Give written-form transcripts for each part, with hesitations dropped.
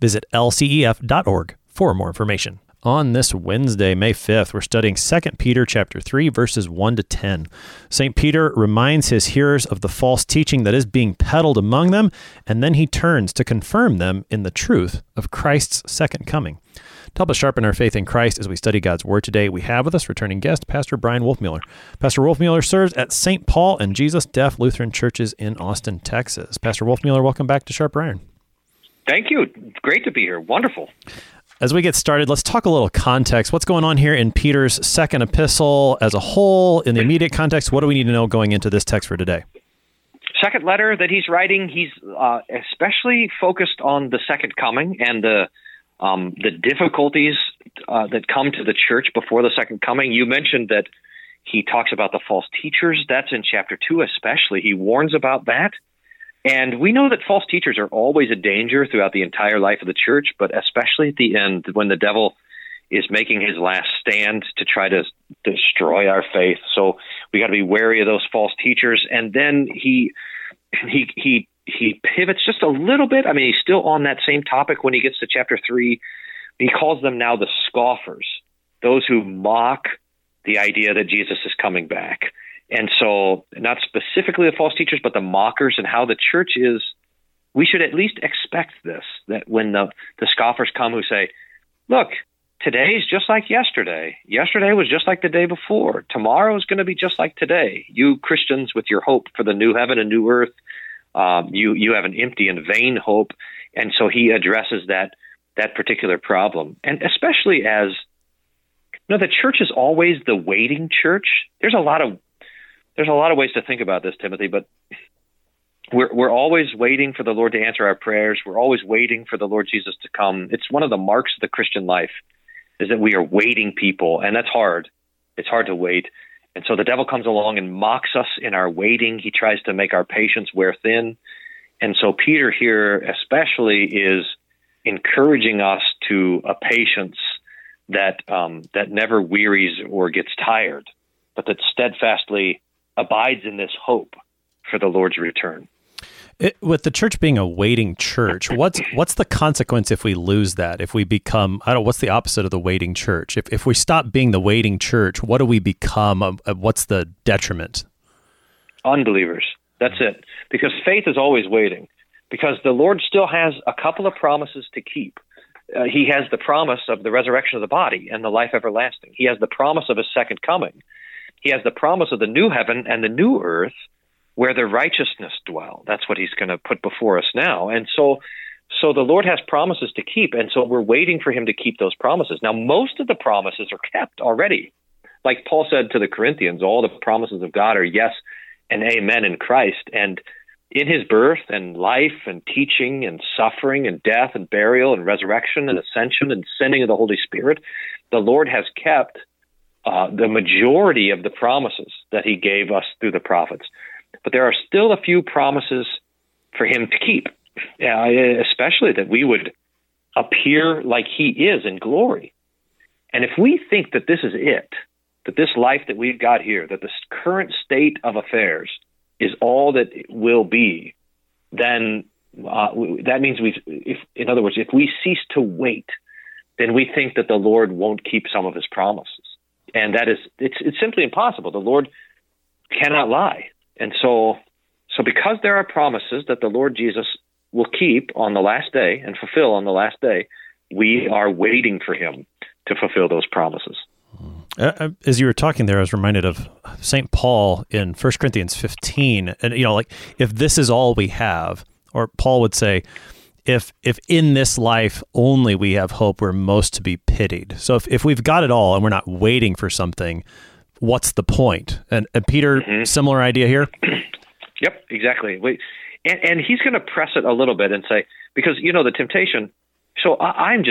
Visit lcef.org for more information. On this Wednesday, May 5th, we're studying 2 Peter chapter 3, verses 1 to 10. St. Peter reminds his hearers of the false teaching that is being peddled among them, and then he turns to confirm them in the truth of Christ's second coming. To help us sharpen our faith in Christ as we study God's Word today, we have with us returning guest, Pastor Brian Wolfmuller. Pastor Wolfmuller serves at St. Paul and Jesus Deaf Lutheran Churches in Austin, Texas. Pastor Wolfmuller, welcome back to Sharper Iron. Thank you. Great to be here. Wonderful. As we get started, let's talk a little context. What's going on here in Peter's second epistle as a whole? In the immediate context, what do we need to know going into this text for today? Second letter that he's writing, he's especially focused on the second coming and the difficulties that come to the church before the second coming. You mentioned that he talks about the false teachers. That's in chapter 2 especially. He warns about that. And we know that false teachers are always a danger throughout the entire life of the church, but especially at the end when the devil is making his last stand to try to destroy our faith. So we got to be wary of those false teachers. And then he pivots just a little bit. I mean, he's still on that same topic when he gets to chapter 3. He calls them now the scoffers, those who mock the idea that Jesus is coming back. And so not specifically the false teachers, but the mockers and how the church is. We should at least expect this, that when the scoffers come who say, look, today's just like yesterday. Yesterday was just like the day before. Tomorrow is going to be just like today. You Christians with your hope for the new heaven and new earth, you have an empty and vain hope. And so he addresses that particular problem. And especially as, you know, the church is always the waiting church. There's a lot of ways to think about this, Timothy, but we're always waiting for the Lord to answer our prayers. We're always waiting for the Lord Jesus to come. It's one of the marks of the Christian life is that we are waiting people, and that's hard. It's hard to wait. And so the devil comes along and mocks us in our waiting. He tries to make our patience wear thin. And so Peter here especially is encouraging us to a patience that never wearies or gets tired, but that steadfastly abides in this hope for the Lord's return. With the church being a waiting church, what's the consequence if we lose that? If we become, what's the opposite of the waiting church? If we stop being the waiting church, what do we become? What's the detriment? Unbelievers. That's it. Because faith is always waiting. Because the Lord still has a couple of promises to keep. He has the promise of the resurrection of the body and the life everlasting. He has the promise of his second coming. He has the promise of the new heaven and the new earth where the righteousness dwell. That's what he's going to put before us now. And so the Lord has promises to keep, and so we're waiting for him to keep those promises. Now, most of the promises are kept already. Like Paul said to the Corinthians, all the promises of God are yes and amen in Christ. And in his birth and life and teaching and suffering and death and burial and resurrection and ascension and sending of the Holy Spirit, the Lord has kept the majority of the promises that he gave us through the prophets. But there are still a few promises for him to keep, especially that we would appear like he is in glory. And if we think that this is it, that this life that we've got here, that this current state of affairs is all that it will be, then that means in other words, if we cease to wait, then we think that the Lord won't keep some of his promises. And that is, it's simply impossible. The Lord cannot lie. And so because there are promises that the Lord Jesus will keep on the last day and fulfill on the last day, we are waiting for him to fulfill those promises. As you were talking there, I was reminded of St. Paul in 1 Corinthians 15. And, if this is all we have, or Paul would say, If in this life only we have hope, we're most to be pitied. So if we've got it all and we're not waiting for something, what's the point? And Peter, similar idea here? Yep, exactly. And he's going to press it a little bit and say, because, the temptation So I'm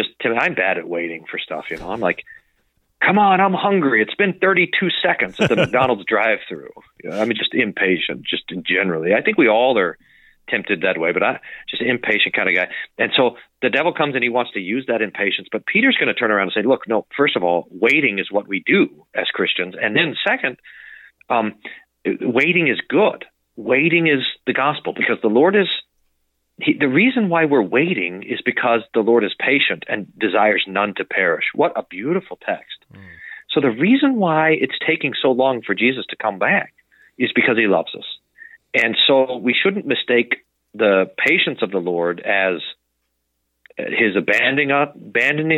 bad at waiting for stuff, you know. I'm like, come on, I'm hungry. It's been 32 seconds at the McDonald's drive-through. You know, I'm just impatient, just generally. I think we all are tempted that way, but I'm just an impatient kind of guy. And so the devil comes and he wants to use that impatience, but Peter's going to turn around and say, look, no, first of all, waiting is what we do as Christians. And then second, waiting is good. Waiting is the gospel, because the Lord is the reason why we're waiting is because the Lord is patient and desires none to perish. What a beautiful text. Mm. So the reason why it's taking so long for Jesus to come back is because he loves us. And so we shouldn't mistake the patience of the Lord as his abandoning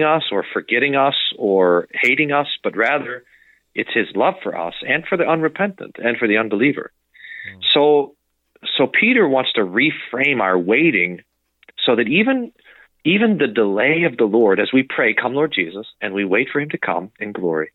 us or forgetting us or hating us, but rather it's his love for us and for the unrepentant and for the unbeliever. Mm. So Peter wants to reframe our waiting so that even the delay of the Lord, as we pray, come Lord Jesus, and we wait for him to come in glory,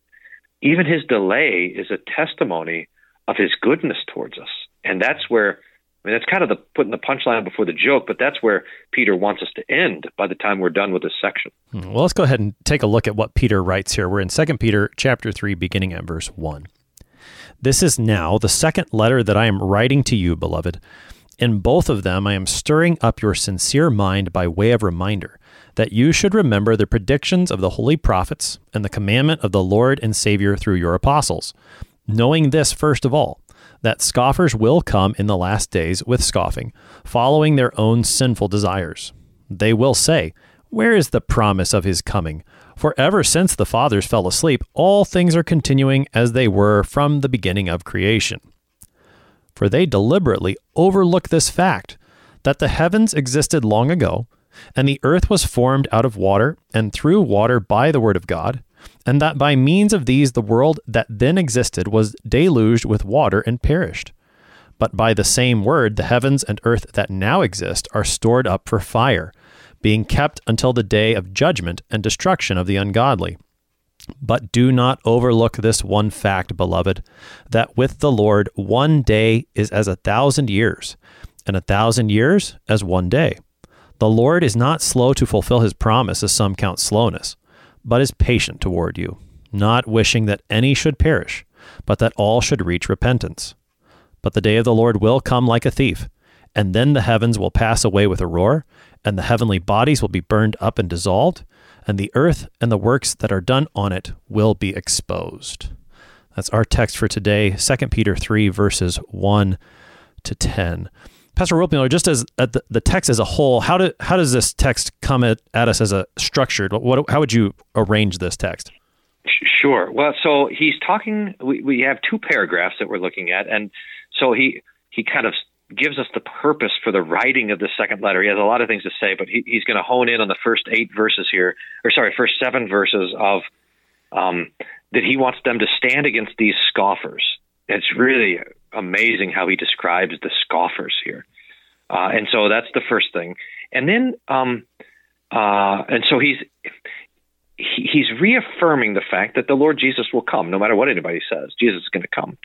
even his delay is a testimony of his goodness towards us. And that's where, I mean, that's kind of the putting the punchline before the joke, but that's where Peter wants us to end by the time we're done with this section. Well, let's go ahead and take a look at what Peter writes here. We're in 2 Peter chapter 3, beginning at verse 1. This is now the second letter that I am writing to you, beloved. In both of them, I am stirring up your sincere mind by way of reminder that you should remember the predictions of the holy prophets and the commandment of the Lord and Savior through your apostles, knowing this first of all, that scoffers will come in the last days with scoffing, following their own sinful desires. They will say, where is the promise of his coming? For ever since the fathers fell asleep, all things are continuing as they were from the beginning of creation. For they deliberately overlook this fact, that the heavens existed long ago, and the earth was formed out of water and through water by the word of God, and that by means of these the world that then existed was deluged with water and perished. But by the same word, the heavens and earth that now exist are stored up for fire, being kept until the day of judgment and destruction of the ungodly. But do not overlook this one fact, beloved, that with the Lord 1 day is as 1,000 years, and 1,000 years as 1 day. The Lord is not slow to fulfill his promise, as some count slowness, but is patient toward you, not wishing that any should perish, but that all should reach repentance. But the day of the Lord will come like a thief, and then the heavens will pass away with a roar, and the heavenly bodies will be burned up and dissolved, and the earth and the works that are done on it will be exposed. That's our text for today, 2 Peter 3, verses 1 to 10. Pastor Wolfmuller, just as at the text as a whole, how does this text come at us as a structured? How would you arrange this text? Sure. Well, so he's talking. We have two paragraphs that we're looking at, and so he kind of gives us the purpose for the writing of the second letter. He has a lot of things to say, but he's going to hone in on the first 8 verses here, or sorry, first 7 verses of that he wants them to stand against these scoffers. It's really amazing how he describes the scoffers here. And so that's the first thing. And then, and so he's reaffirming the fact that the Lord Jesus will come, no matter what anybody says, Jesus is going to come.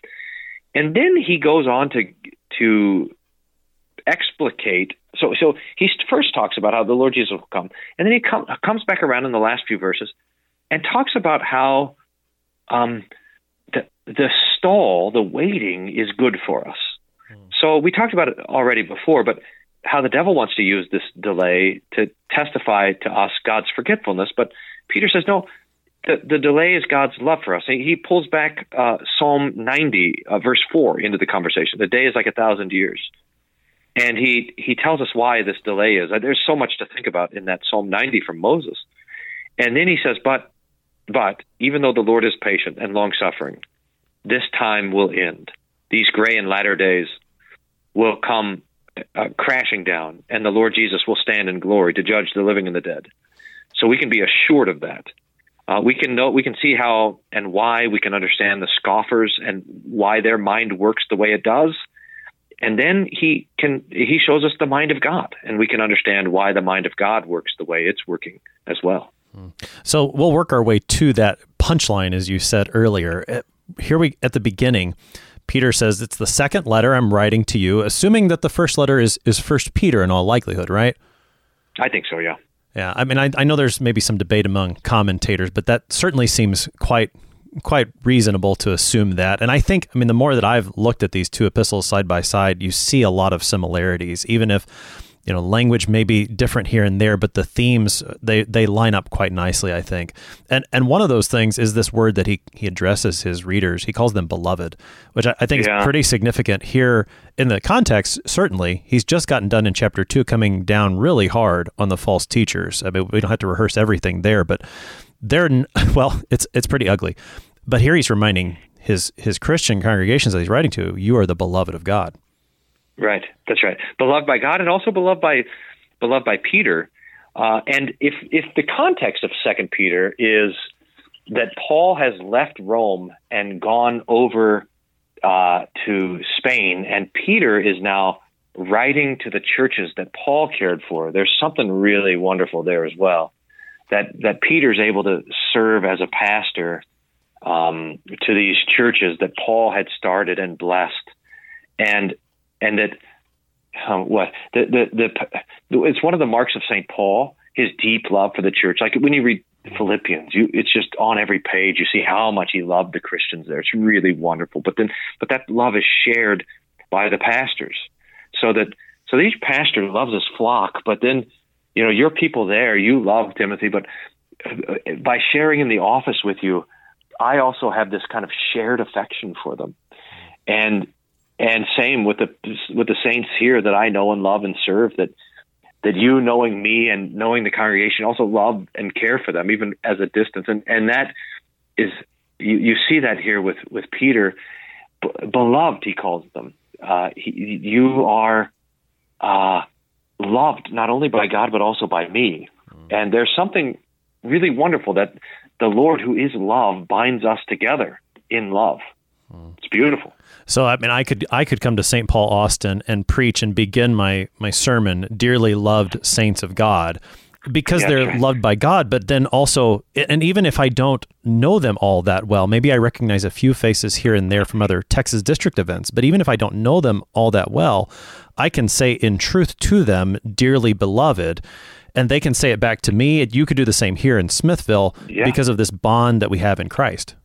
And then he goes on to explicate. So he first talks about how the Lord Jesus will come. And then he comes back around in the last few verses and talks about how, the stall, the waiting, is good for us. So we talked about it already before, but how the devil wants to use this delay to testify to us God's forgetfulness. But Peter says, no, the delay is God's love for us. He pulls back Psalm 90, verse 4, into the conversation. The day is like 1,000 years. And he tells us why this delay is. There's so much to think about in that Psalm 90 from Moses. And then he says, but even though the Lord is patient and long-suffering, this time will end. These gray and latter days will come crashing down, and the Lord Jesus will stand in glory to judge the living and the dead. So we can be assured of that. We can see how and why we can understand the scoffers and why their mind works the way it does. And then he shows us the mind of God, and we can understand why the mind of God works the way it's working as well. So we'll work our way to that punchline, as you said earlier. Here at the beginning, Peter says, it's the second letter I'm writing to you, assuming that the first letter is 1 Peter in all likelihood, right? I think so, yeah. Yeah, I mean, I know there's maybe some debate among commentators, but that certainly seems quite reasonable to assume that. And I think, I mean, the more that I've looked at these two epistles side by side, you see a lot of similarities, even if, you know, language may be different here and there, but the themes, they line up quite nicely, I think. And one of those things is this word that he addresses his readers. He calls them beloved, which I think is pretty significant here in the context. Certainly, he's just gotten done in chapter 2 coming down really hard on the false teachers. I mean, we don't have to rehearse everything there, but they're, well, it's pretty ugly. But here he's reminding his Christian congregations that he's writing to, you are the beloved of God. Right, that's right. Beloved by God, and also beloved by Peter. And if the context of 2 Peter is that Paul has left Rome and gone over to Spain, and Peter is now writing to the churches that Paul cared for, there's something really wonderful there as well. That Peter's able to serve as a pastor to these churches that Paul had started and blessed, and that it's one of the marks of St. Paul, his deep love for the church. Like when you read Philippians, it's just on every page. You see how much he loved the Christians there. It's really wonderful. But that love is shared by the pastors, so each pastor loves his flock. But then, you know, your people there, you love Timothy. But by sharing in the office with you, I also have this kind of shared affection for them, and same with the saints here that I know and love and serve, that you, knowing me and knowing the congregation, also love and care for them, even as a distance. And that is, you see that here with Peter. Beloved, he calls them. You are loved not only by God, but also by me. And there's something really wonderful that the Lord, who is love, binds us together in love. It's beautiful. So, I mean, I could come to St. Paul, Austin, and preach and begin my sermon, dearly loved saints of God, because they're loved by God. But then also, and even if I don't know them all that well, maybe I recognize a few faces here and there from other Texas district events. But even if I don't know them all that well, I can say in truth to them, dearly beloved. And they can say it back to me. You could do the same here in Smithville because of this bond that we have in Christ.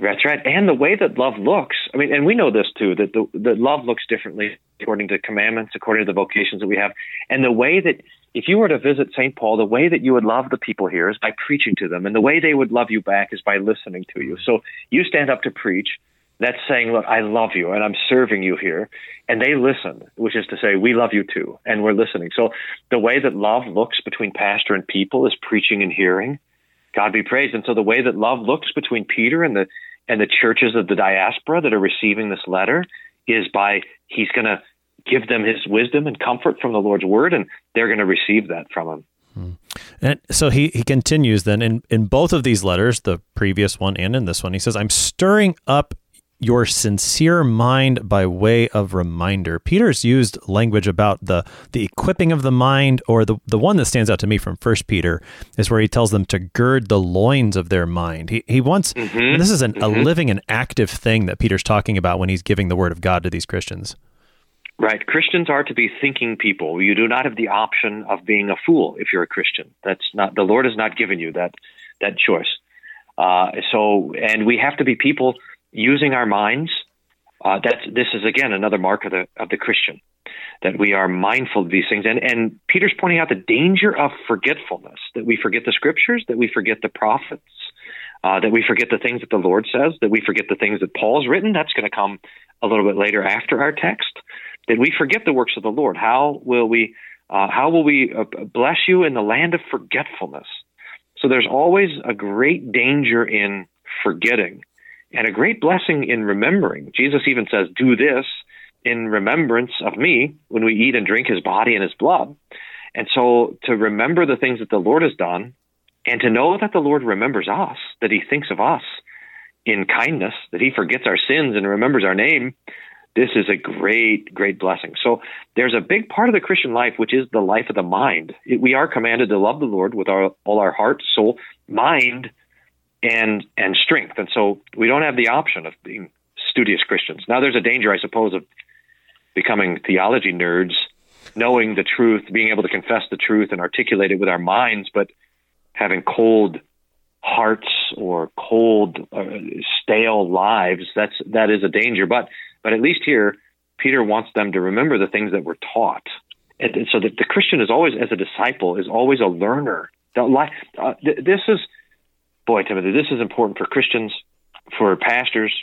That's right. And the way that love looks, I mean, and we know this too, that the love looks differently according to commandments, according to the vocations that we have. And the way that, if you were to visit St. Paul, the way that you would love the people here is by preaching to them. And the way they would love you back is by listening to you. So you stand up to preach. That's saying, look, I love you and I'm serving you here. And they listen, which is to say, we love you too, and we're listening. So the way that love looks between pastor and people is preaching and hearing. God be praised. And so the way that love looks between Peter and the churches of the diaspora that are receiving this letter is by, he's going to give them his wisdom and comfort from the Lord's word, and they're going to receive that from him. And so he continues then in both of these letters, the previous one and in this one, he says, I'm stirring up your sincere mind by way of reminder. Peter's used language about the equipping of the mind, or the one that stands out to me from 1 Peter is where he tells them to gird the loins of their mind. He wants, and this is a living and active thing that Peter's talking about when he's giving the word of God to these Christians. Right. Christians are to be thinking people. You do not have the option of being a fool if you're a Christian. The Lord has not given you that choice. And we have to be people using our minds. This is, again, another mark of the Christian, that we are mindful of these things. And Peter's pointing out the danger of forgetfulness, that we forget the scriptures, that we forget the prophets, that we forget the things that the Lord says, that we forget the things that Paul's written. That's going to come a little bit later after our text, that we forget the works of the Lord. How will we bless you in the land of forgetfulness? So there's always a great danger in forgetting, and a great blessing in remembering. Jesus even says, do this in remembrance of me, when we eat and drink his body and his blood. And so to remember the things that the Lord has done, and to know that the Lord remembers us, that he thinks of us in kindness, that he forgets our sins and remembers our name, this is a great, great blessing. So there's a big part of the Christian life, which is the life of the mind. We are commanded to love the Lord with all our heart, soul, mind, and strength. And so we don't have the option of being studious Christians. Now, there's a danger, I suppose, of becoming theology nerds knowing the truth, being able to confess the truth and articulate it with our minds, but having cold hearts or cold, stale lives, that is a danger. But at least here, Peter wants them to remember the things that were taught. And so that the Christian is always, as a disciple, is always a learner. Timothy, this is important for Christians, for pastors,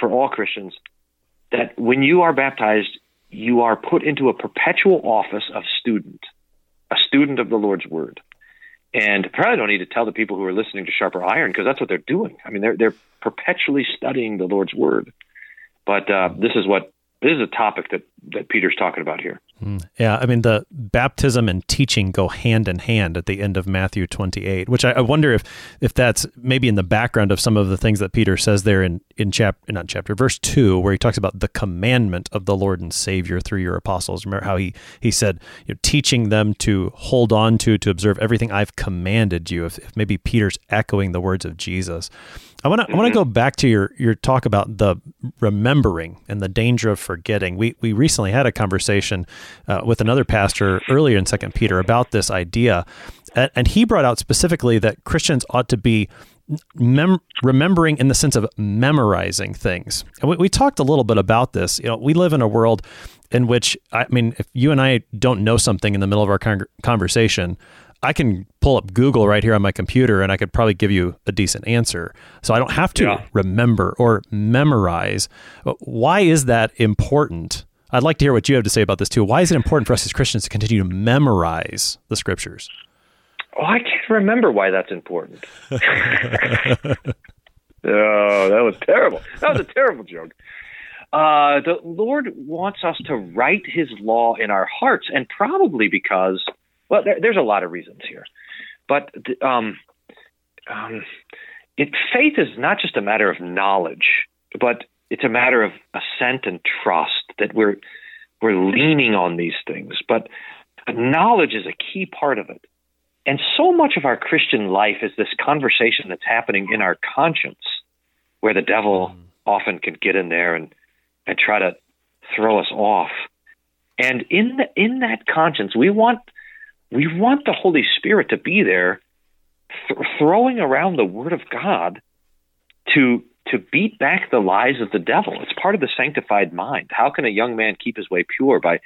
for all Christians, that when you are baptized, you are put into a perpetual office of student, a student of the Lord's Word. And probably don't need to tell the people who are listening to Sharper Iron, because that's what they're doing. I mean, they're perpetually studying the Lord's Word. But this is a topic that Peter's talking about here. Yeah, I mean, the baptism and teaching go hand in hand at the end of Matthew 28, which I wonder if that's maybe in the background of some of the things that Peter says there verse 2, where he talks about the commandment of the Lord and Savior through your apostles. Remember how he said, teaching them to hold on to observe everything I've commanded you, if maybe Peter's echoing the words of Jesus. I want to go back to your talk about the remembering and the danger of forgetting. We recently had a conversation with another pastor earlier in 2 Peter about this idea, and he brought out specifically that Christians ought to be remembering in the sense of memorizing things. And we talked a little bit about this. We live in a world in which, I mean, if you and I don't know something in the middle of our conversation, I can pull up Google right here on my computer and I could probably give you a decent answer. So I don't have to remember or memorize. Why is that important? I'd like to hear what you have to say about this too. Why is it important for us as Christians to continue to memorize the scriptures? Oh, I can't remember why that's important. Oh, that was terrible. That was a terrible joke. The Lord wants us to write his law in our hearts, and probably because, well, there's a lot of reasons here, but faith is not just a matter of knowledge, but it's a matter of assent and trust that we're leaning on these things. But knowledge is a key part of it, and so much of our Christian life is this conversation that's happening in our conscience, where the devil often can get in there and try to throw us off. And in that conscience, we want the Holy Spirit to be there throwing around the Word of God to beat back the lies of the devil. It's part of the sanctified mind. How can a young man keep his way pure? By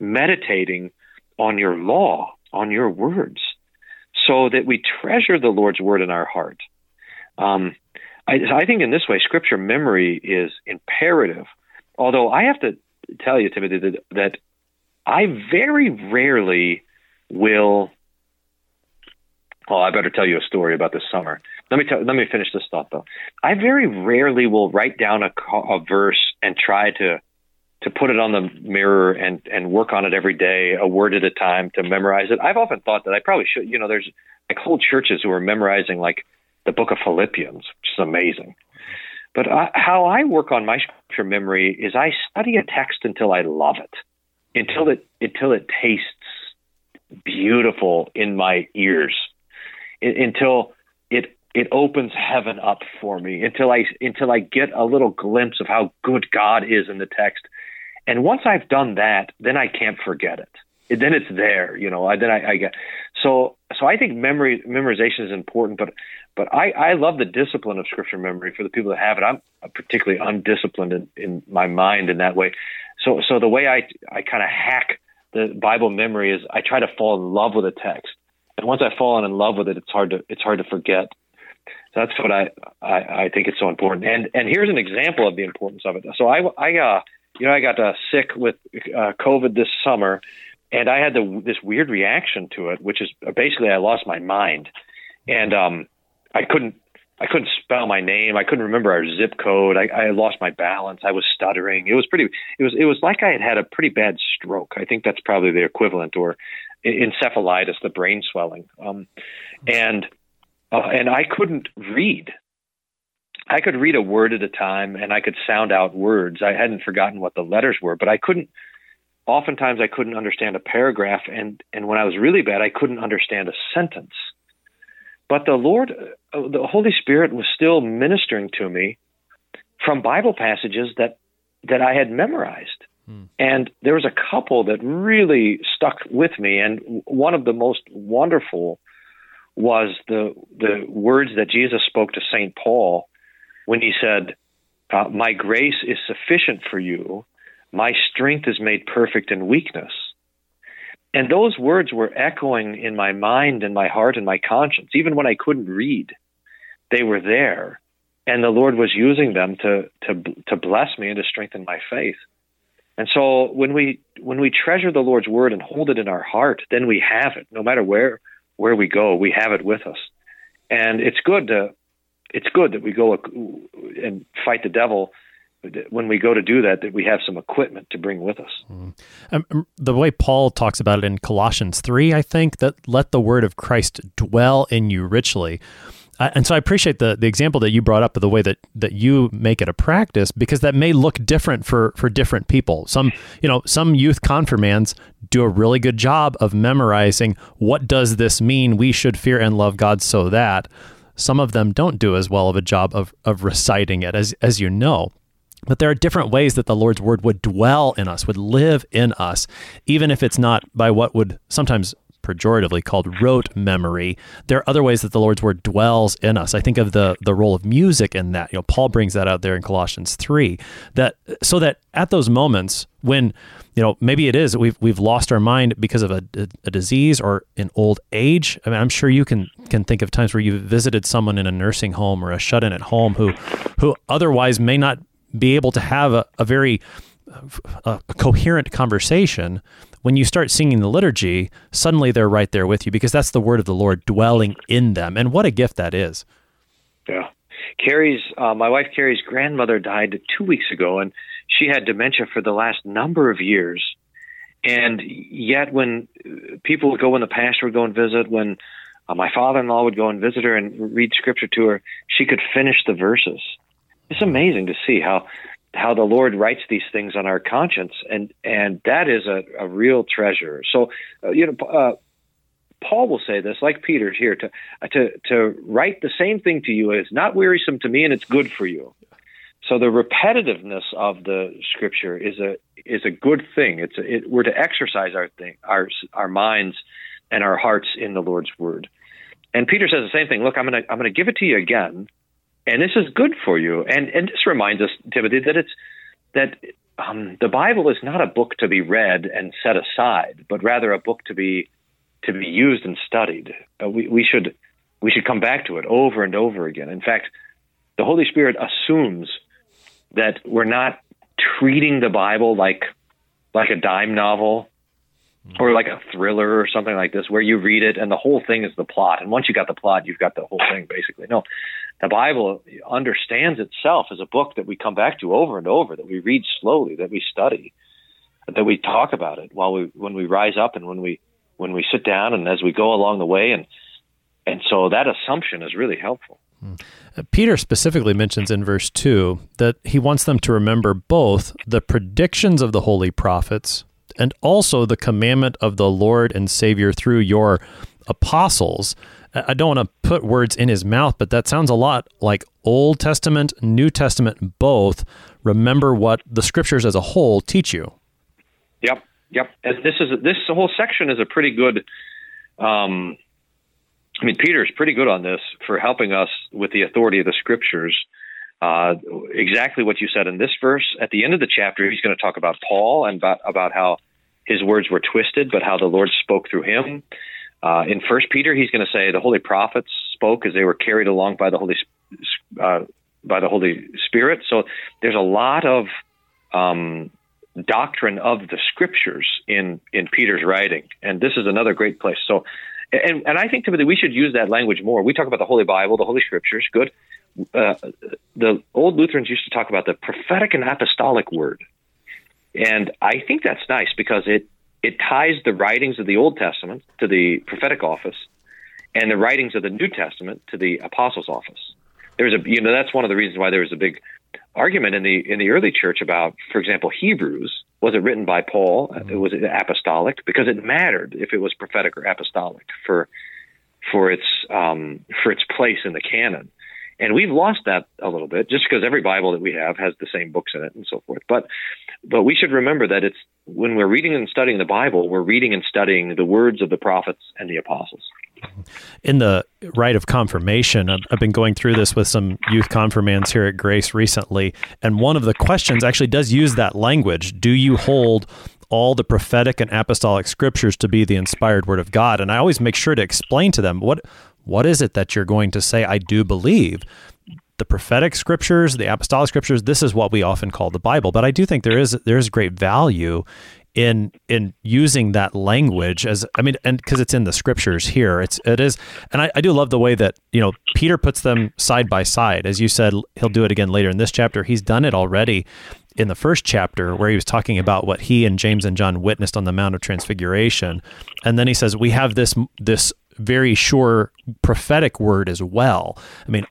meditating on your law, on your words, so that we treasure the Lord's Word in our heart. I think in this way, Scripture memory is imperative. Although I have to tell you, Timothy, that I very rarely... I better tell you a story about this summer. Let me finish this thought though. I very rarely will write down a verse and try to put it on the mirror and work on it every day, a word at a time, to memorize it. I've often thought that I probably should. There's like whole churches who are memorizing like the book of Philippians, which is amazing. But how I work on my scripture memory is I study a text until I love it, until it tastes beautiful in my ears, until it opens heaven up for me, until I get a little glimpse of how good God is in the text. And once I've done that, then I can't forget it. Then it's there, I think memorization is important, but I love the discipline of scripture memory for the people that have it. I'm particularly undisciplined in my mind in that way. So the way I kind of hack the Bible memory is I try to fall in love with a text, and once I've fallen in love with it, it's hard to forget. So that's what I think is so important. And here's an example of the importance of it. So I got sick with COVID this summer, and I had this weird reaction to it, which is basically I lost my mind, and I couldn't spell my name. I couldn't remember our zip code. I lost my balance. I was stuttering. It was like I had a pretty bad stroke. I think that's probably the equivalent, or encephalitis, the brain swelling. And I couldn't read. I could read a word at a time, and I could sound out words. I hadn't forgotten what the letters were, but I couldn't. Oftentimes, I couldn't understand a paragraph, and when I was really bad, I couldn't understand a sentence. But the Holy Spirit was still ministering to me from Bible passages that I had memorized. And there was a couple that really stuck with me, and one of the most wonderful was the words that Jesus spoke to St. Paul when he said, my grace is sufficient for you, my strength is made perfect in weakness. And those words were echoing in my mind and my heart and my conscience. Even when I couldn't read, they were there. And the Lord was using them to bless me and to strengthen my faith. And so when we treasure the Lord's word and hold it in our heart, then we have it. No matter where we go, we have it with us. And it's good that we go and fight the devil. When we go to do that, we have some equipment to bring with us. The way Paul talks about it in Colossians 3, I think, that let the word of Christ dwell in you richly. And so I appreciate the example that you brought up of the way that you make it a practice, because that may look different for different people. Some youth confirmands do a really good job of memorizing, what does this mean? We should fear and love God so that. Some of them don't do as well of a job of reciting it, as you know. But there are different ways that the Lord's word would dwell in us, would live in us, even if it's not by what would sometimes pejoratively called rote memory. There are other ways that the Lord's word dwells in us. I think of the role of music in that. Paul brings that out there in Colossians 3, so that at those moments when, maybe it is we've lost our mind because of a disease or an old age. I mean, I'm sure you can think of times where you visited someone in a nursing home or a shut-in at home who otherwise may not be able to have a very coherent conversation. When you start singing the liturgy, suddenly they're right there with you, because that's the word of the Lord dwelling in them. And what a gift that is. Yeah. My wife Carrie's grandmother died 2 weeks ago, and she had dementia for the last number of years. And yet when people would go, when the pastor would go and visit, when my father-in-law would go and visit her and read scripture to her, she could finish the verses. It's amazing to see how the Lord writes these things on our conscience, and that is a real treasure. So, Paul will say this, like Peter here, to write the same thing to you is not wearisome to me, and it's good for you. So the repetitiveness of the Scripture is a good thing. We're to exercise our minds and our hearts in the Lord's Word. And Peter says the same thing. Look, I'm gonna give it to you again. And this is good for you. And this reminds us, Timothy, that the Bible is not a book to be read and set aside, but rather a book to be used and studied. We should come back to it over and over again. In fact, the Holy Spirit assumes that we're not treating the Bible like a dime novel or like a thriller or something like this, where you read it and the whole thing is the plot. And once you got the plot, you've got the whole thing, basically. No. The Bible understands itself as a book that we come back to over and over, that we read slowly, that we study, that we talk about it when we rise up and when we sit down and as we go along the way. And so that assumption is really helpful. Peter specifically mentions in verse 2 that he wants them to remember both the predictions of the holy prophets and also the commandment of the Lord and Savior through your apostles. I don't want to put words in his mouth, but that sounds a lot like Old Testament, New Testament, both. Remember what the Scriptures as a whole teach you. Yep. And this whole section is a pretty good. Peter's pretty good on this for helping us with the authority of the Scriptures. Exactly what you said in this verse. At the end of the chapter, he's going to talk about Paul and about how his words were twisted, but how the Lord spoke through him. In 1 Peter, he's going to say the holy prophets spoke as they were carried along by the Holy Spirit. So there's a lot of doctrine of the Scriptures in Peter's writing, and this is another great place. So, and I think, Timothy, we should use that language more. We talk about the Holy Bible, the Holy Scriptures, good. The old Lutherans used to talk about the prophetic and apostolic word, and I think that's nice because it ties the writings of the Old Testament to the prophetic office and the writings of the New Testament to the apostles' office. There's that's one of the reasons why there was a big argument in the early church about, for example, Hebrews. Was it written by Paul? Was it apostolic? Because it mattered if it was prophetic or apostolic for its place in the canon. And we've lost that a little bit, just because every Bible that we have has the same books in it and so forth. But But we should remember that it's when we're reading and studying the Bible, we're reading and studying the words of the prophets and the apostles. In the rite of confirmation, I've been going through this with some youth confirmands here at Grace recently, and one of the questions actually does use that language. Do you hold all the prophetic and apostolic scriptures to be the inspired word of God? And I always make sure to explain to them, what is it that you're going to say, I do believe? The prophetic scriptures, the apostolic scriptures, this is what we often call the Bible. But I do think there is great value in using that language and because it's in the scriptures here, it is. And I do love the way that, Peter puts them side by side. As you said, he'll do it again later in this chapter. He's done it already in the first chapter where he was talking about what he and James and John witnessed on the Mount of Transfiguration. And then he says, we have this very sure prophetic word as well.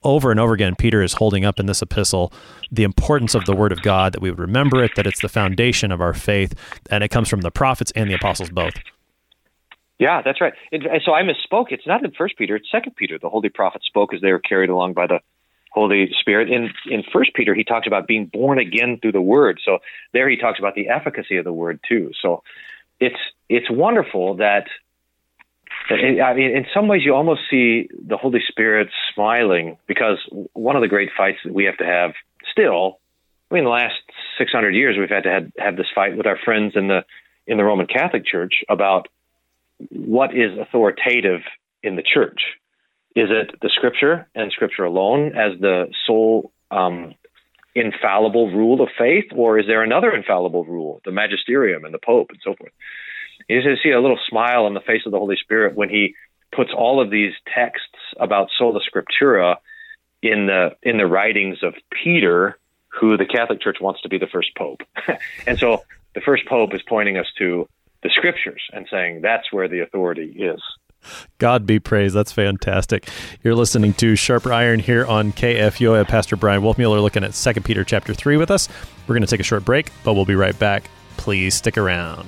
Over and over again, Peter is holding up in this epistle the importance of the word of God, that we would remember it, that it's the foundation of our faith, and it comes from the prophets and the apostles both. Yeah, that's right. And so I misspoke. It's not in 1 Peter, it's 2 Peter. The holy prophets spoke as they were carried along by the Holy Spirit. In 1 Peter, he talks about being born again through the word. So there he talks about the efficacy of the word too. So it's wonderful that in some ways you almost see the Holy Spirit smiling, because one of the great fights that we have to have still, in the last 600 years, we've had to have this fight with our friends in the Roman Catholic Church about what is authoritative in the church. Is it the Scripture and Scripture alone as the sole infallible rule of faith, or is there another infallible rule, the magisterium and the Pope and so forth? You just see a little smile on the face of the Holy Spirit when he puts all of these texts about sola scriptura in the writings of Peter, who the Catholic Church wants to be the first Pope. And so the first Pope is pointing us to the Scriptures and saying that's where the authority is. God be praised. That's fantastic. You're listening to Sharper Iron here on KFUO. I have Pastor Brian Wolfmuller looking at 2 Peter chapter 3 with us. We're going to take a short break, but we'll be right back. Please stick around.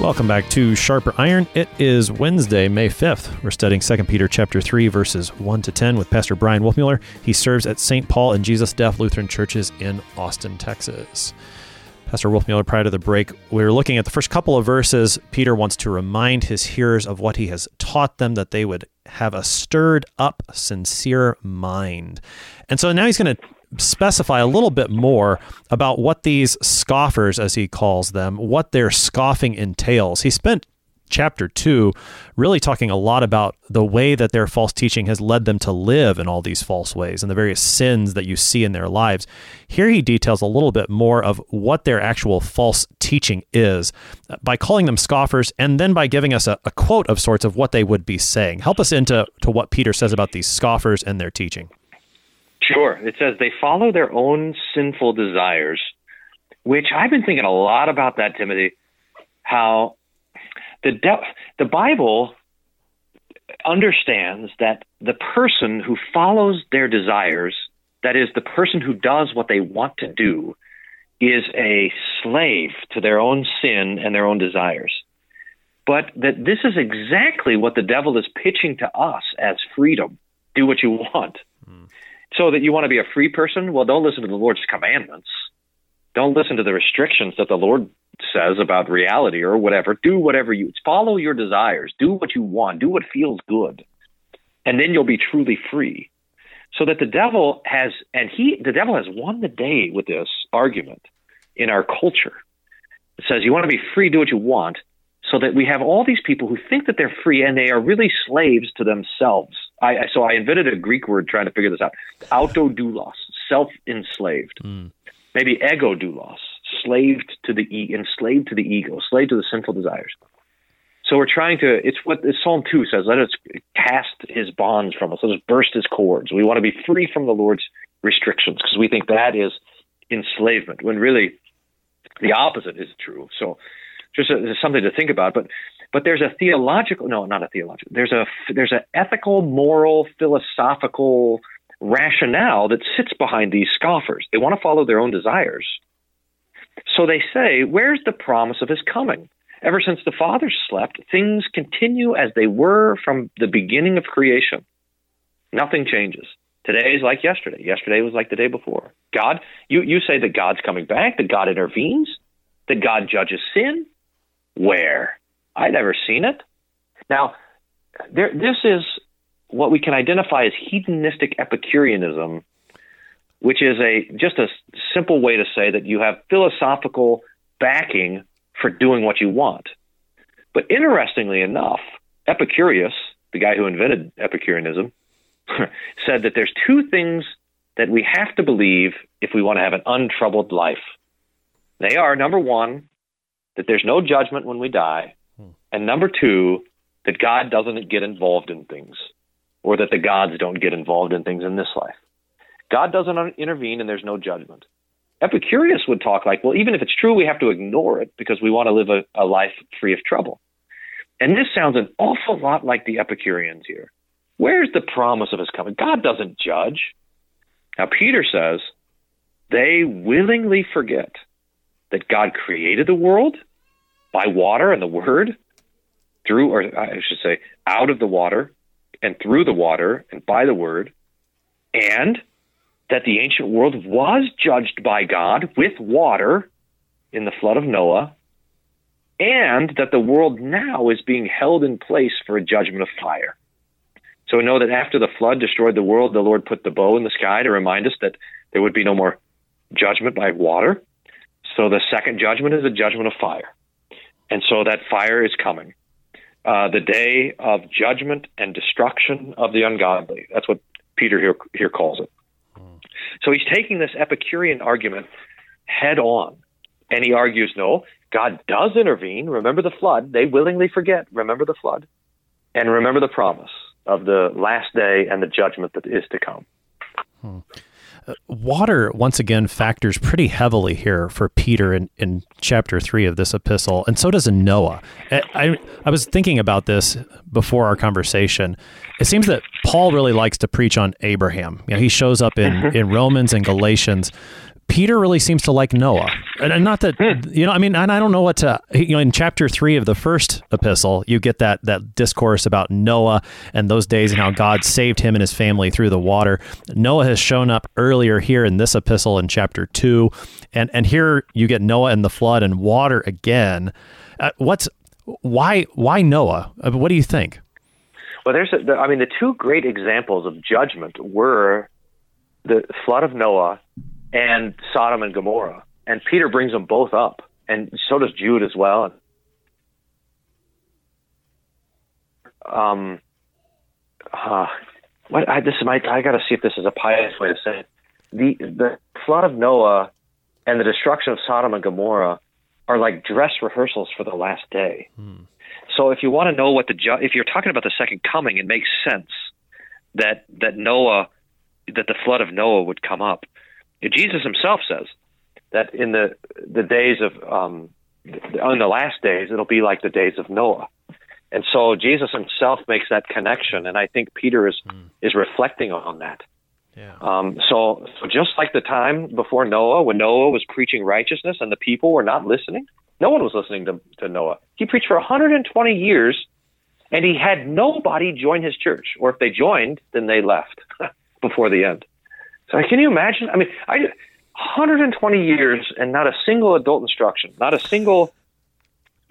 Welcome back to Sharper Iron. It is Wednesday, May 5th. We're studying 2 Peter chapter 3, verses 1 to 10 with Pastor Brian Wolfmuller. He serves at St. Paul and Jesus Deaf Lutheran Churches in Austin, Texas. Pastor Wolfmuller, prior to the break, we were looking at the first couple of verses. Peter wants to remind his hearers of what he has taught them, that they would have a stirred up, sincere mind. And so now he's going to specify a little bit more about what these scoffers, as he calls them, what their scoffing entails. He spent chapter 2 really talking a lot about the way that their false teaching has led them to live in all these false ways and the various sins that you see in their lives. Here he details a little bit more of what their actual false teaching is by calling them scoffers and then by giving us a quote of sorts of what they would be saying. Help us into what Peter says about these scoffers and their teaching. Sure. It says they follow their own sinful desires, which I've been thinking a lot about that, Timothy, how the Bible understands that the person who follows their desires, that is the person who does what they want to do, is a slave to their own sin and their own desires. But that this is exactly what the devil is pitching to us as freedom. Do what you want. So that you want to be a free person? Well, don't listen to the Lord's commandments. Don't listen to the restrictions that the Lord says about reality or whatever. Do whatever you follow your desires. Do what you want. Do what feels good. And then you'll be truly free. So that the devil has, the devil has won the day with this argument in our culture. It says you want to be free, do what you want, so that we have all these people who think that they're free and they are really slaves to themselves. So I invented a Greek word trying to figure this out. Autodoulos, self-enslaved. Maybe ego doulos, enslaved to the ego, enslaved to the sinful desires. So we're trying to, it's what Psalm 2 says, let us cast his bonds from us, let us burst his cords. We want to be free from the Lord's restrictions because we think that is enslavement, when really the opposite is true. So just something to think about. But there's a theological, no, not a theological, there's an ethical, moral, philosophical rationale that sits behind these scoffers. They want to follow their own desires. So they say, where's the promise of his coming? Ever since the fathers slept, things continue as they were from the beginning of creation. Nothing changes. Today is like yesterday. Yesterday was like the day before. God, you say that God's coming back, that God intervenes, that God judges sin. Where? I've never seen it. Now, this is what we can identify as hedonistic Epicureanism, which is just a simple way to say that you have philosophical backing for doing what you want. But interestingly enough, Epicurus, the guy who invented Epicureanism, said that there's two things that we have to believe if we want to have an untroubled life. They are, number one, that there's no judgment when we die, and number two, that God doesn't get involved in things, or that the gods don't get involved in things in this life. God doesn't intervene and there's no judgment. Epicurus would talk like, well, even if it's true, we have to ignore it because we want to live a life free of trouble. And this sounds an awful lot like the Epicureans here. Where's the promise of his coming? God doesn't judge. Now, Peter says they willingly forget that God created the world by water and the word, through, or I should say, out of the water and through the water and by the word, and that the ancient world was judged by God with water in the flood of Noah, and that the world now is being held in place for a judgment of fire. So we know that after the flood destroyed the world, the Lord put the bow in the sky to remind us that there would be no more judgment by water. So the second judgment is a judgment of fire. And so that fire is coming. The day of judgment and destruction of the ungodly. That's what Peter here calls it. So he's taking this Epicurean argument head on, and he argues, no, God does intervene. Remember the flood. They willingly forget. Remember the flood, and remember the promise of the last day and the judgment that is to come. Water, once again, factors pretty heavily here for Peter in chapter 3 of this epistle, and so does Noah. I was thinking about this before our conversation. It seems that Paul really likes to preach on Abraham. You know, he shows up in Romans and Galatians. Peter really seems to like Noah. And not that, you know, I mean, and I don't know what to, you know, in chapter 3 of the first epistle, you get that discourse about Noah and those days and how God saved him and his family through the water. Noah has shown up earlier here in this epistle in chapter 2. And here you get Noah and the flood and water again. Why Noah? What do you think? Well, the two great examples of judgment were the flood of Noah and Sodom and Gomorrah. And Peter brings them both up. And so does Jude as well. I got to see if this is a pious way to say it. The flood of Noah and the destruction of Sodom and Gomorrah are like dress rehearsals for the last day. So if you want to know what if you're talking about the second coming, it makes sense that the flood of Noah would come up. Jesus himself says that in the days of, on the last days, it'll be like the days of Noah. And so Jesus himself makes that connection, and I think Peter is reflecting on that. Yeah. So just like the time before Noah, when Noah was preaching righteousness and the people were not listening, no one was listening to Noah. He preached for 120 years, and he had nobody join his church, or if they joined, then they left before the end. So can you imagine? I mean, 120 years and not a single adult instruction, not a single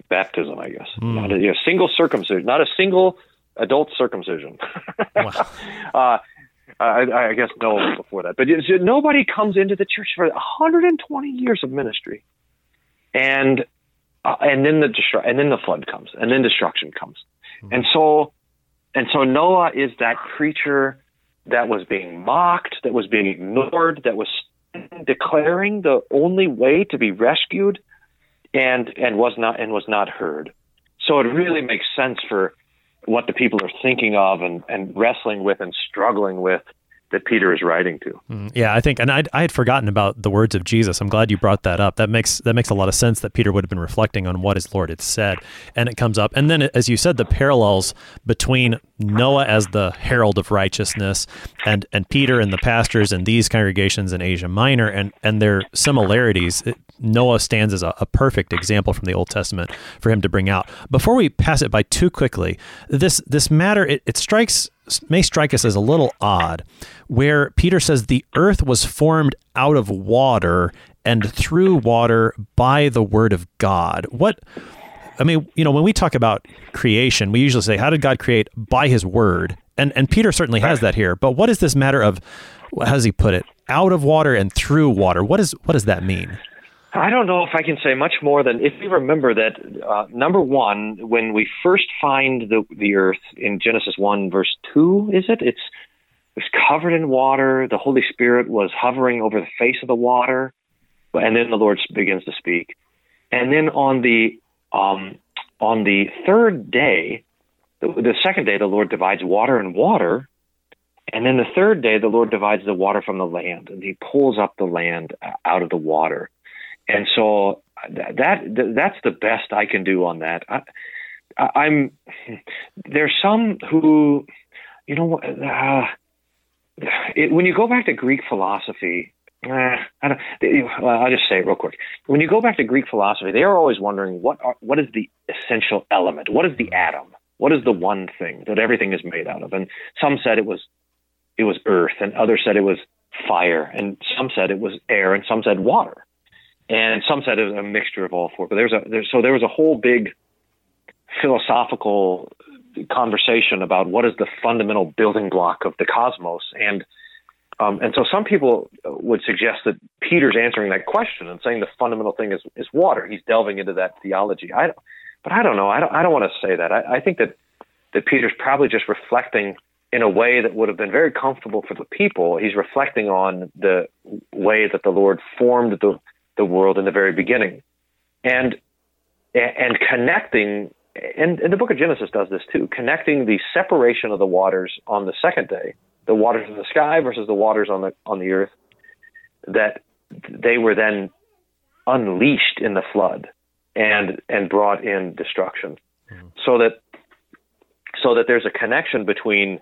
baptism, I guess, not a single circumcision, not a single adult circumcision. Wow. I guess no before that. But nobody comes into the church for 120 years of ministry, and then the flood comes, and then destruction comes, and so Noah is that creature that was being mocked, that was being ignored, that was declaring the only way to be rescued, and was not heard. So it really makes sense for what the people are thinking of and wrestling with and struggling with that Peter is writing to. Yeah, I think, and I had forgotten about the words of Jesus. I'm glad you brought that up. That makes a lot of sense that Peter would have been reflecting on what his Lord had said, and it comes up. And then, as you said, the parallels between Noah as the herald of righteousness and Peter and the pastors and these congregations in Asia Minor and their similarities. Noah stands as a perfect example from the Old Testament for him to bring out. Before we pass it by too quickly, this matter, it may strike us as a little odd, where Peter says the earth was formed out of water and through water by the word of God. When we talk about creation, we usually say, how did God create? By his word. And Peter certainly has that here. But what is this matter of, how does he put it, out of water and through water? What does that mean? I don't know if I can say much more than, if you remember that, number one, when we first find the earth in Genesis 1, verse 2, is it? It's covered in water. The Holy Spirit was hovering over the face of the water. And then the Lord begins to speak. And then on the third day, the second day, the Lord divides water and water. And then the third day, the Lord divides the water from the land. And he pulls up the land out of the water. And so that's the best I can do on that. There's some who, when you go back to Greek philosophy, I'll just say it real quick. When you go back to Greek philosophy, they are always wondering what is the essential element? What is the atom? What is the one thing that everything is made out of? And some said it was earth, and others said it was fire, and some said it was air, and some said water. And some said it was a mixture of all four, but there was a whole big philosophical conversation about what is the fundamental building block of the cosmos, and so some people would suggest that Peter's answering that question and saying the fundamental thing is water. He's delving into that theology. I don't know. I don't want to say that. I think that Peter's probably just reflecting in a way that would have been very comfortable for the people. He's reflecting on the way that the Lord formed the world in the very beginning, and connecting, and the book of Genesis does this too, connecting the separation of the waters on the second day, the waters in the sky versus the waters on the earth, that they were then unleashed in the flood and brought in destruction. Mm-hmm. So that there's a connection between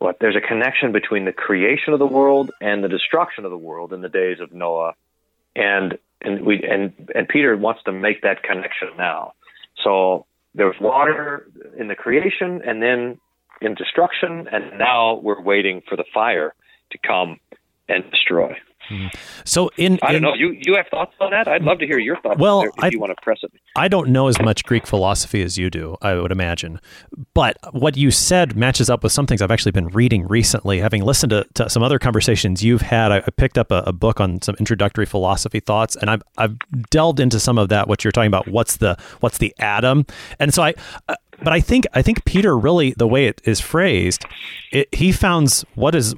the creation of the world and the destruction of the world in the days of Noah. And Peter wants to make that connection now. So there was water in the creation and then in destruction, and now we're waiting for the fire to come and destroy. So I don't know. You have thoughts on that? I'd love to hear your thoughts. Well, if you want to press it. I don't know as much Greek philosophy as you do, I would imagine. But what you said matches up with some things I've actually been reading recently. Having listened to some other conversations you've had, I picked up a book on some introductory philosophy thoughts, and I've delved into some of that. What you're talking about, what's the atom, and so But I think Peter really, the way it is phrased, he founds what is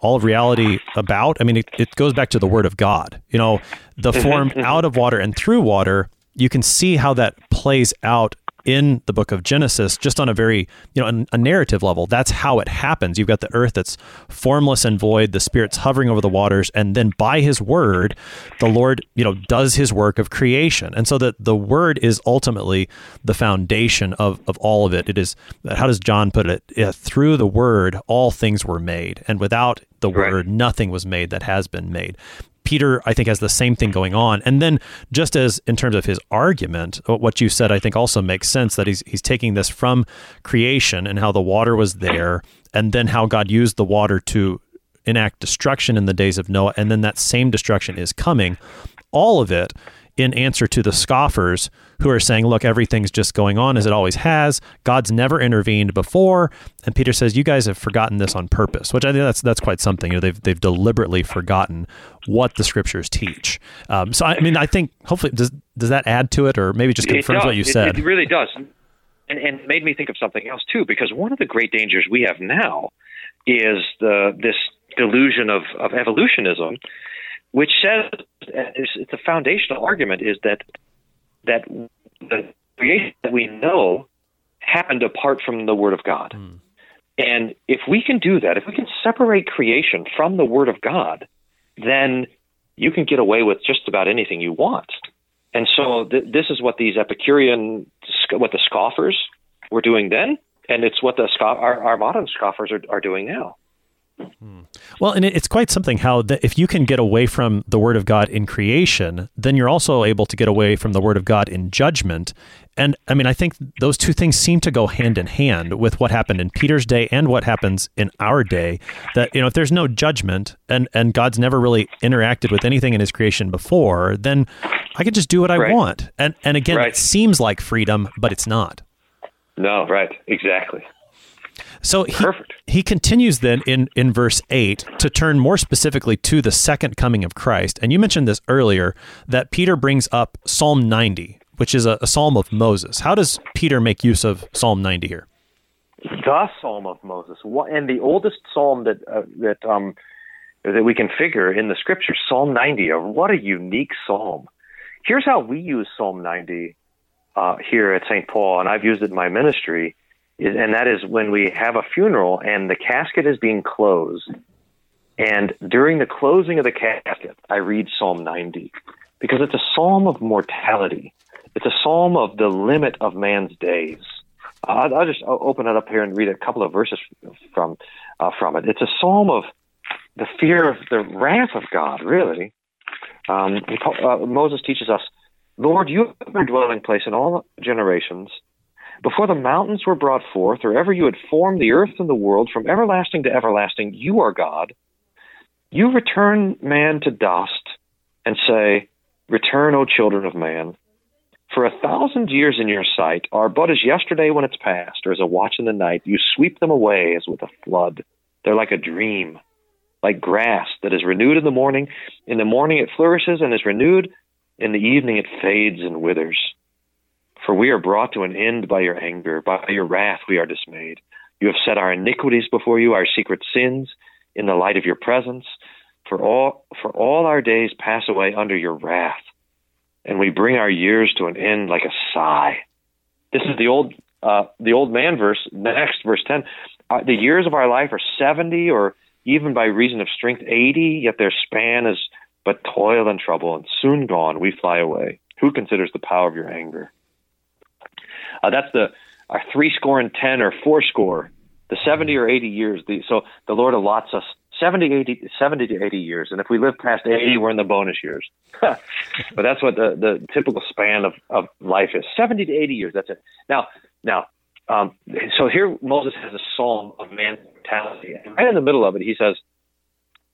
all of reality about. I mean, it goes back to the word of God. The formed out of water and through water. You can see how that plays out in the book of Genesis, just on a very, a narrative level. That's how it happens. You've got the earth that's formless and void, the Spirit's hovering over the waters, and then by his word, the Lord, does his work of creation. And so that the word is ultimately the foundation of all of it. It is, how does John put it? Through the word, all things were made, and without the word, nothing was made that has been made. Peter, I think, has the same thing going on. And then just as in terms of his argument, what you said, I think also makes sense, that he's taking this from creation and how the water was there, and then how God used the water to enact destruction in the days of Noah. And then that same destruction is coming, all of it in answer to the scoffers who are saying, look, everything's just going on as it always has. God's never intervened before. And Peter says, you guys have forgotten this on purpose, which I think that's quite something. They've deliberately forgotten what the scriptures teach. I think hopefully, does that add to it, or maybe just confirms what you said? It really does. And made me think of something else too, because one of the great dangers we have now is this delusion of evolutionism which says it's a foundational argument is that the creation that we know happened apart from the Word of God. Mm. And if we can do that, if we can separate creation from the Word of God, then you can get away with just about anything you want. And so this is what these Epicurean, what the scoffers were doing then, and it's what the our modern scoffers are doing now. Well, and it's quite something how that if you can get away from the Word of God in creation, then you're also able to get away from the Word of God in judgment. And I mean, I think those two things seem to go hand in hand with what happened in Peter's day and what happens in our day, that, you know, if there's no judgment and God's never really interacted with anything in his creation before, then I can just do what I right. want. And again, right. it seems like freedom, but it's not. No, right. Exactly. So he continues then in verse 8 to turn more specifically to the second coming of Christ. And you mentioned this earlier, that Peter brings up Psalm 90, which is a psalm of Moses. How does Peter make use of Psalm 90 here? The Psalm of Moses, and the oldest psalm that we can figure in the Scripture, Psalm 90. What a unique psalm. Here's how we use Psalm 90 here at St. Paul, and I've used it in my ministry. And that is when we have a funeral and the casket is being closed. And during the closing of the casket, I read Psalm 90 because it's a psalm of mortality. It's a psalm of the limit of man's days. I'll just open it up here and read a couple of verses from it. It's a psalm of the fear of the wrath of God, really. Moses teaches us, Lord, you have your dwelling place in all generations. Before the mountains were brought forth, or ever you had formed the earth and the world, from everlasting to everlasting, you are God. You return man to dust and say, return, O children of man. For 1,000 years in your sight are but as yesterday when it's past, or as a watch in the night. You sweep them away as with a flood. They're like a dream, like grass that is renewed in the morning. In the morning it flourishes and is renewed. In the evening it fades and withers. For we are brought to an end by your anger, by your wrath we are dismayed. You have set our iniquities before you, our secret sins, in the light of your presence. For all our days pass away under your wrath, and we bring our years to an end like a sigh. This is the old man verse. Next, verse 10: the years of our life are 70, or even by reason of strength 80. Yet their span is but toil and trouble, and soon gone we fly away. Who considers the power of your anger? That's our 70 or 80 or 80, the 70 or 80 years. So the Lord allots us 70 to 80 years. And if we live past 80, we're in the bonus years. But that's what the typical span of life is, 70 to 80 years. That's it. Now, so here Moses has a psalm of man's mortality. And right in the middle of it, he says,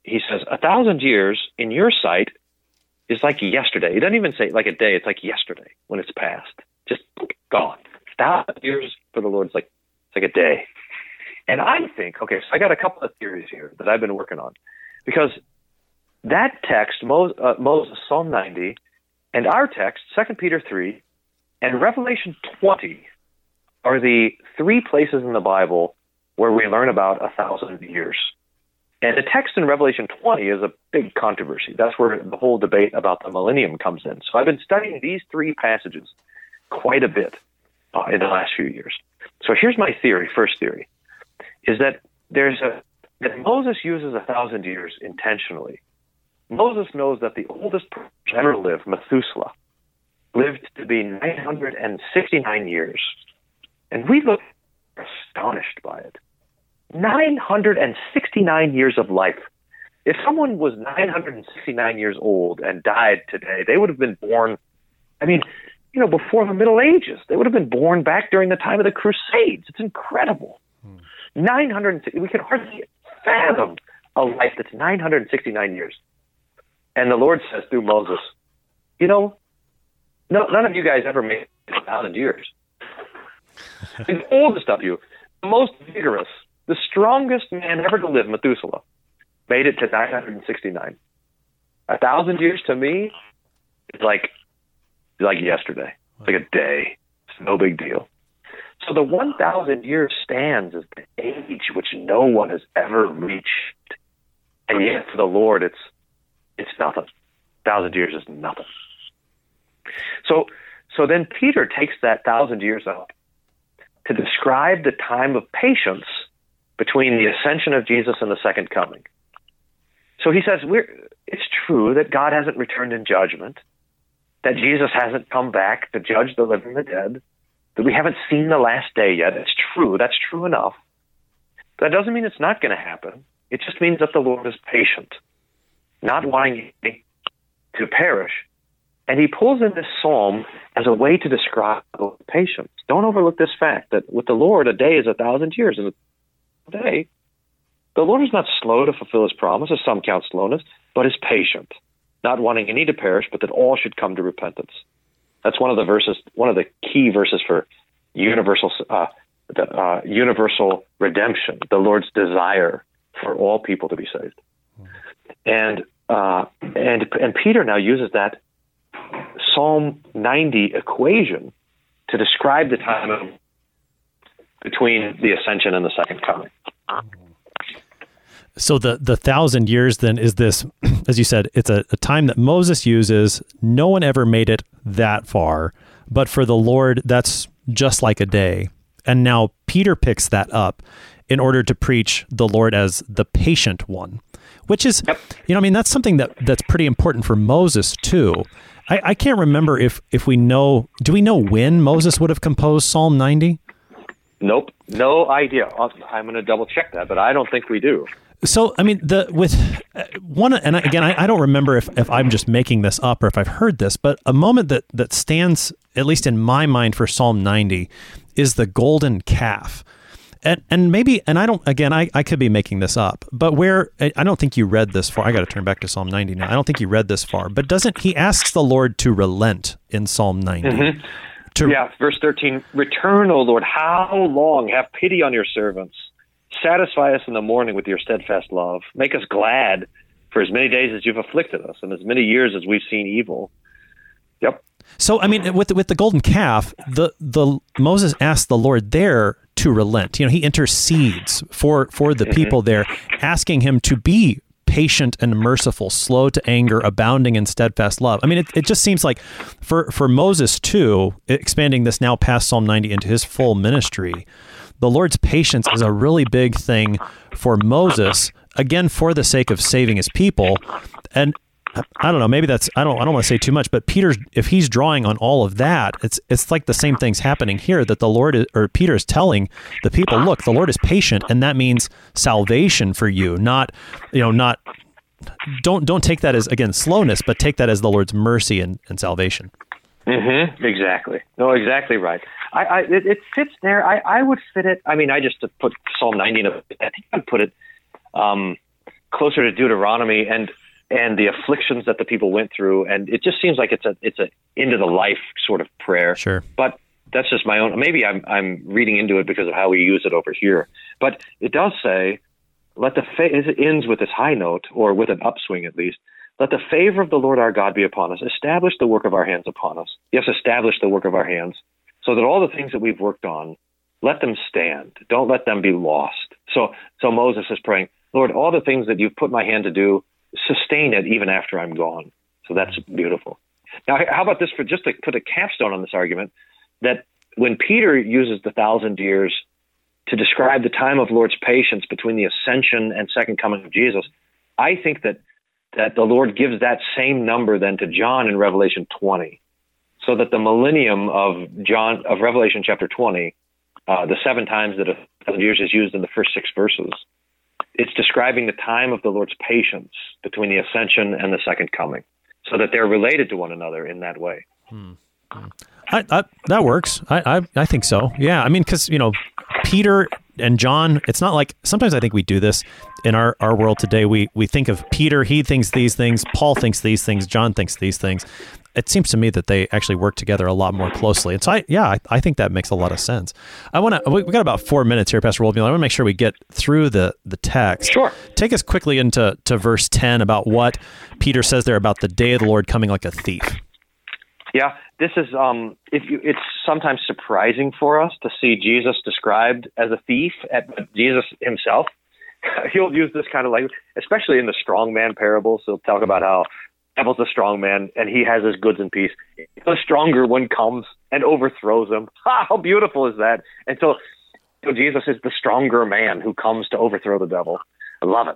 1,000 years in your sight is like yesterday. He doesn't even say like a day. It's like yesterday when it's past. Just gone. 1,000 years for the Lord is like, it's like a day. And I think, okay, so I got a couple of theories here that I've been working on. Because that text, Moses, Psalm 90, and our text, 2 Peter 3, and Revelation 20 are the three places in the Bible where we learn about 1,000 years. And the text in Revelation 20 is a big controversy. That's where the whole debate about the millennium comes in. So I've been studying these three passages quite a bit in the last few years. So here's my theory. First theory is that that Moses uses 1,000 years intentionally. Moses knows that the oldest person ever lived, Methuselah, lived to be 969 years, and we look astonished by it. 969 years of life. If someone was 969 years old and died today, they would have been born. I mean, you know, before the Middle Ages. They would have been born back during the time of the Crusades. It's incredible. 960, we can hardly fathom a life that's 969 years. And the Lord says through Moses, you know, no, none of you guys ever made 1,000 years. The oldest of you, the most vigorous, the strongest man ever to live, Methuselah, made it to 969. 1,000 years to me is like yesterday, like a day. It's no big deal. So the 1,000 years stands as the age which no one has ever reached. And yet for the Lord, it's nothing. 1,000 years is nothing. So then Peter takes that 1,000 years up to describe the time of patience between the ascension of Jesus and the second coming. So he says, it's true that God hasn't returned in judgment, that Jesus hasn't come back to judge the living and the dead, that we haven't seen the last day yet. It's true. That's true enough. But that doesn't mean it's not going to happen. It just means that the Lord is patient, not wanting to perish. And he pulls in this psalm as a way to describe patience. Don't overlook this fact that with the Lord, a day is 1,000 years. And a day, the Lord is not slow to fulfill his promise, as some count slowness, but is patient, not wanting any to perish, but that all should come to repentance. That's one of the verses, one of the key verses for universal redemption, the Lord's desire for all people to be saved. And Peter now uses that Psalm 90 equation to describe the time of between the ascension and the second coming. So the 1,000 years then is this, as you said, it's a time that Moses uses. No one ever made it that far, but for the Lord, that's just like a day. And now Peter picks that up in order to preach the Lord as the patient one, which is, that's something that's pretty important for Moses too. I can't remember if we know, do we know when Moses would have composed Psalm 90? Nope. No idea. I'm going to double check that, but I don't think we do. So, I mean, I don't remember if I'm just making this up or if I've heard this, but a moment that stands, at least in my mind, for Psalm 90 is the golden calf. I could be making this up, but where, I don't think you read this far. I got to turn back to Psalm 90 now. I don't think you read this far, but doesn't he asks the Lord to relent in Psalm 90? Mm-hmm. Verse 13, return, O Lord, how long? Have pity on your servants. Satisfy us in the morning with your steadfast love. Make us glad for as many days as you've afflicted us and as many years as we've seen evil. Yep. So, I mean, with the golden calf, the Moses asked the Lord there to relent. He intercedes for the people there, asking him to be patient and merciful, slow to anger, abounding in steadfast love. I mean, it just seems like for Moses too, expanding this now past Psalm 90 into his full ministry, the Lord's patience is a really big thing for Moses, again, for the sake of saving his people. And I don't know, maybe that's, I don't want to say too much, but Peter, if he's drawing on all of that, it's like the same thing's happening here, that the Lord is, or Peter is telling the people, look, the Lord is patient, and that means salvation for you, don't take that as, again, slowness, but take that as the Lord's mercy and salvation. Mm-hmm. Exactly. No, exactly right. It fits there. I would fit it. I mean, I just to put Psalm 90, I think I'd put it closer to Deuteronomy and the afflictions that the people went through, and it just seems like it's a into the life sort of prayer. Sure, but that's just my own. Maybe I'm reading into it because of how we use it over here. But it does say, it ends with this high note, or with an upswing at least. Let the favor of the Lord our God be upon us. Establish the work of our hands upon us. Yes, establish the work of our hands, so that all the things that we've worked on, let them stand. Don't let them be lost. So Moses is praying, Lord, all the things that you've put my hand to do, sustain it even after I'm gone. So that's beautiful. Now, how about this, for just to put a capstone on this argument, that when Peter uses the 1,000 years to describe the time of Lord's patience between the ascension and second coming of Jesus, I think that the Lord gives that same number then to John in Revelation 20, so that the millennium of Revelation chapter 20, the 7 times that 1,000 years is used in the first 6 verses, it's describing the time of the Lord's patience between the ascension and the second coming, so that they're related to one another in that way. Hmm. That works. I think so. Yeah. I mean, because, Peter and John, it's not like, sometimes I think we do this in our world today. We think of Peter, he thinks these things, Paul thinks these things, John thinks these things. It seems to me that they actually work together a lot more closely. And so I think that makes a lot of sense. We've got about 4 minutes here, Pastor Wolfmuller. I want to make sure we get through the text. Sure. Take us quickly into verse 10 about what Peter says there about the day of the Lord coming like a thief. Yeah, this is, it's sometimes surprising for us to see Jesus described as a thief, but Jesus himself he'll use this kind of language, especially in the strongman parables. He'll talk about how Apple's a strong man, and he has his goods in peace. The stronger one comes and overthrows him. Ha, how beautiful is that? And so, Jesus is the stronger man who comes to overthrow the devil. I love it.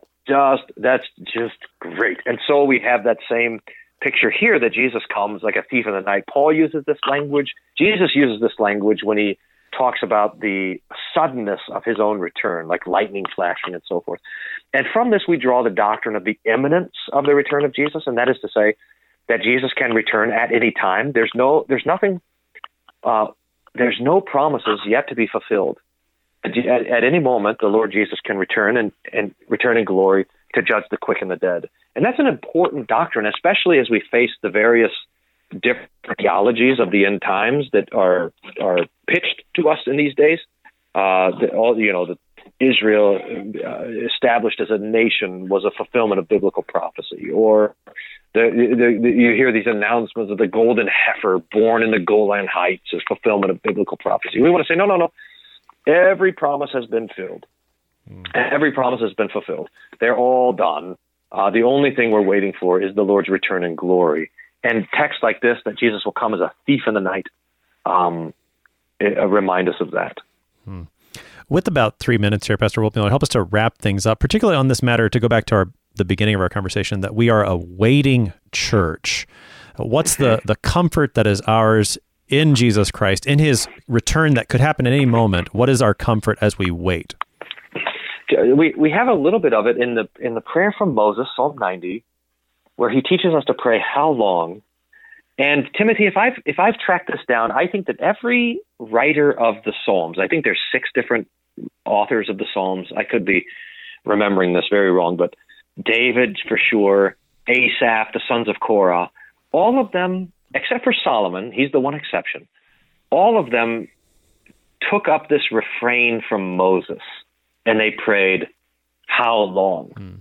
That's just great. And so we have that same picture here that Jesus comes like a thief in the night. Paul uses this language. Jesus uses this language when he talks about the suddenness of his own return, like lightning flashing and so forth. And from this, we draw the doctrine of the imminence of the return of Jesus, and that is to say that Jesus can return at any time. There's no promises yet to be fulfilled. At any moment, the Lord Jesus can return and return in glory to judge the quick and the dead. And that's an important doctrine, especially as we face the various different theologies of the end times that are pitched to us in these days. That Israel established as a nation was a fulfillment of biblical prophecy, or you hear these announcements of the golden heifer born in the Golan Heights as fulfillment of biblical prophecy. We want to say, no. Every promise has been filled. Every promise has been fulfilled. They're all done. The only thing we're waiting for is the Lord's return in glory. And texts like this, that Jesus will come as a thief in the night, remind us of that. With about 3 minutes here, Pastor Wolfmuller, help us to wrap things up, particularly on this matter, to go back to the beginning of our conversation, that we are a waiting church. What's the comfort that is ours in Jesus Christ, in his return that could happen at any moment? What is our comfort as we wait? We have a little bit of it in the prayer from Moses, Psalm 90, where he teaches us to pray, how long? And Timothy, if I've tracked this down, I think that every writer of the Psalms, I think there's 6 different authors of the Psalms. I could be remembering this very wrong, but David for sure, Asaph, the sons of Korah, all of them, except for Solomon, he's the one exception, all of them took up this refrain from Moses, and they prayed, how long?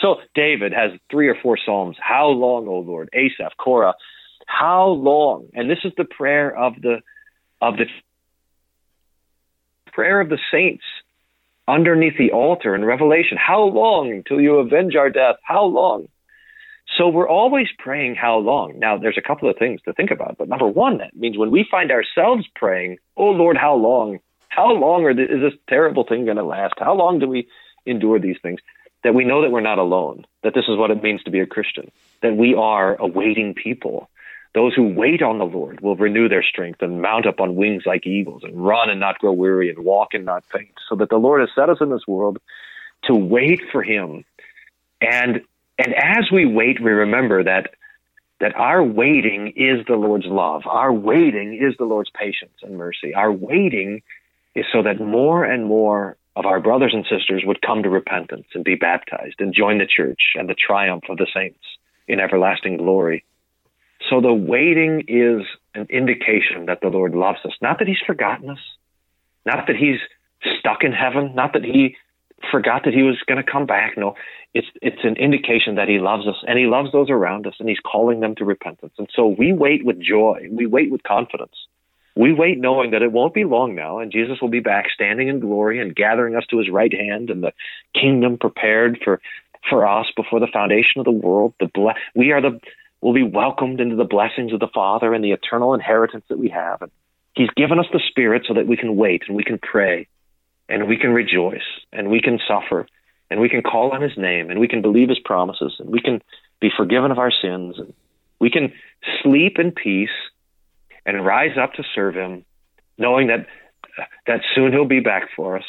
So David has 3 or 4 Psalms, how long, O Lord? Asaph, Korah, how long? And this is the prayer of the prayer of the saints underneath the altar in Revelation. How long until you avenge our death? How long? So we're always praying, how long? Now, there's a couple of things to think about, but number one, that means when we find ourselves praying, oh Lord, how long? How long is this terrible thing going to last? How long do we endure these things? That we know that we're not alone, that this is what it means to be a Christian, that we are a waiting people. Those who wait on the Lord will renew their strength and mount up on wings like eagles and run and not grow weary and walk and not faint. So that the Lord has set us in this world to wait for him. And as we wait, we remember that our waiting is the Lord's love. Our waiting is the Lord's patience and mercy. Our waiting is so that more and more of our brothers and sisters would come to repentance and be baptized and join the church and the triumph of the saints in everlasting glory. So the waiting is an indication that the Lord loves us. Not that he's forgotten us, not that he's stuck in heaven, not that he forgot that he was going to come back. No, it's an indication that he loves us, and he loves those around us, and he's calling them to repentance. And so we wait with joy. We wait with confidence. We wait knowing that it won't be long now, and Jesus will be back standing in glory and gathering us to his right hand, and the kingdom prepared for us before the foundation of the world. We'll be welcomed into the blessings of the Father and the eternal inheritance that we have. And he's given us the Spirit so that we can wait, and we can pray, and we can rejoice, and we can suffer, and we can call on his name, and we can believe his promises, and we can be forgiven of our sins, and we can sleep in peace and rise up to serve him, knowing that soon he'll be back for us,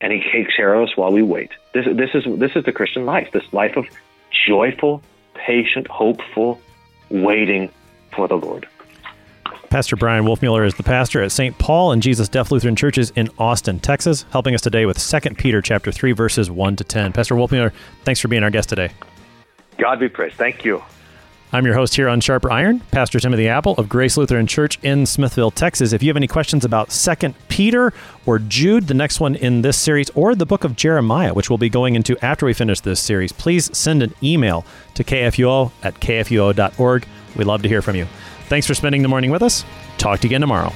and he takes care of us while we wait. This is the Christian life, this life of joyful, patient, hopeful waiting for the Lord. Pastor Brian Wolfmuller is the pastor at St. Paul and Jesus Deaf Lutheran Churches in Austin, Texas, helping us today with 2 Peter chapter 3, verses 1 to 10. Pastor Wolfmuller, thanks for being our guest today. God be praised. Thank you. I'm your host here on Sharper Iron, Pastor Timothy Apple of Grace Lutheran Church in Smithville, Texas. If you have any questions about 2 Peter or Jude, the next one in this series, or the book of Jeremiah, which we'll be going into after we finish this series, please send an email to kfuo@kfuo.org. We'd love to hear from you. Thanks for spending the morning with us. Talk to you again tomorrow.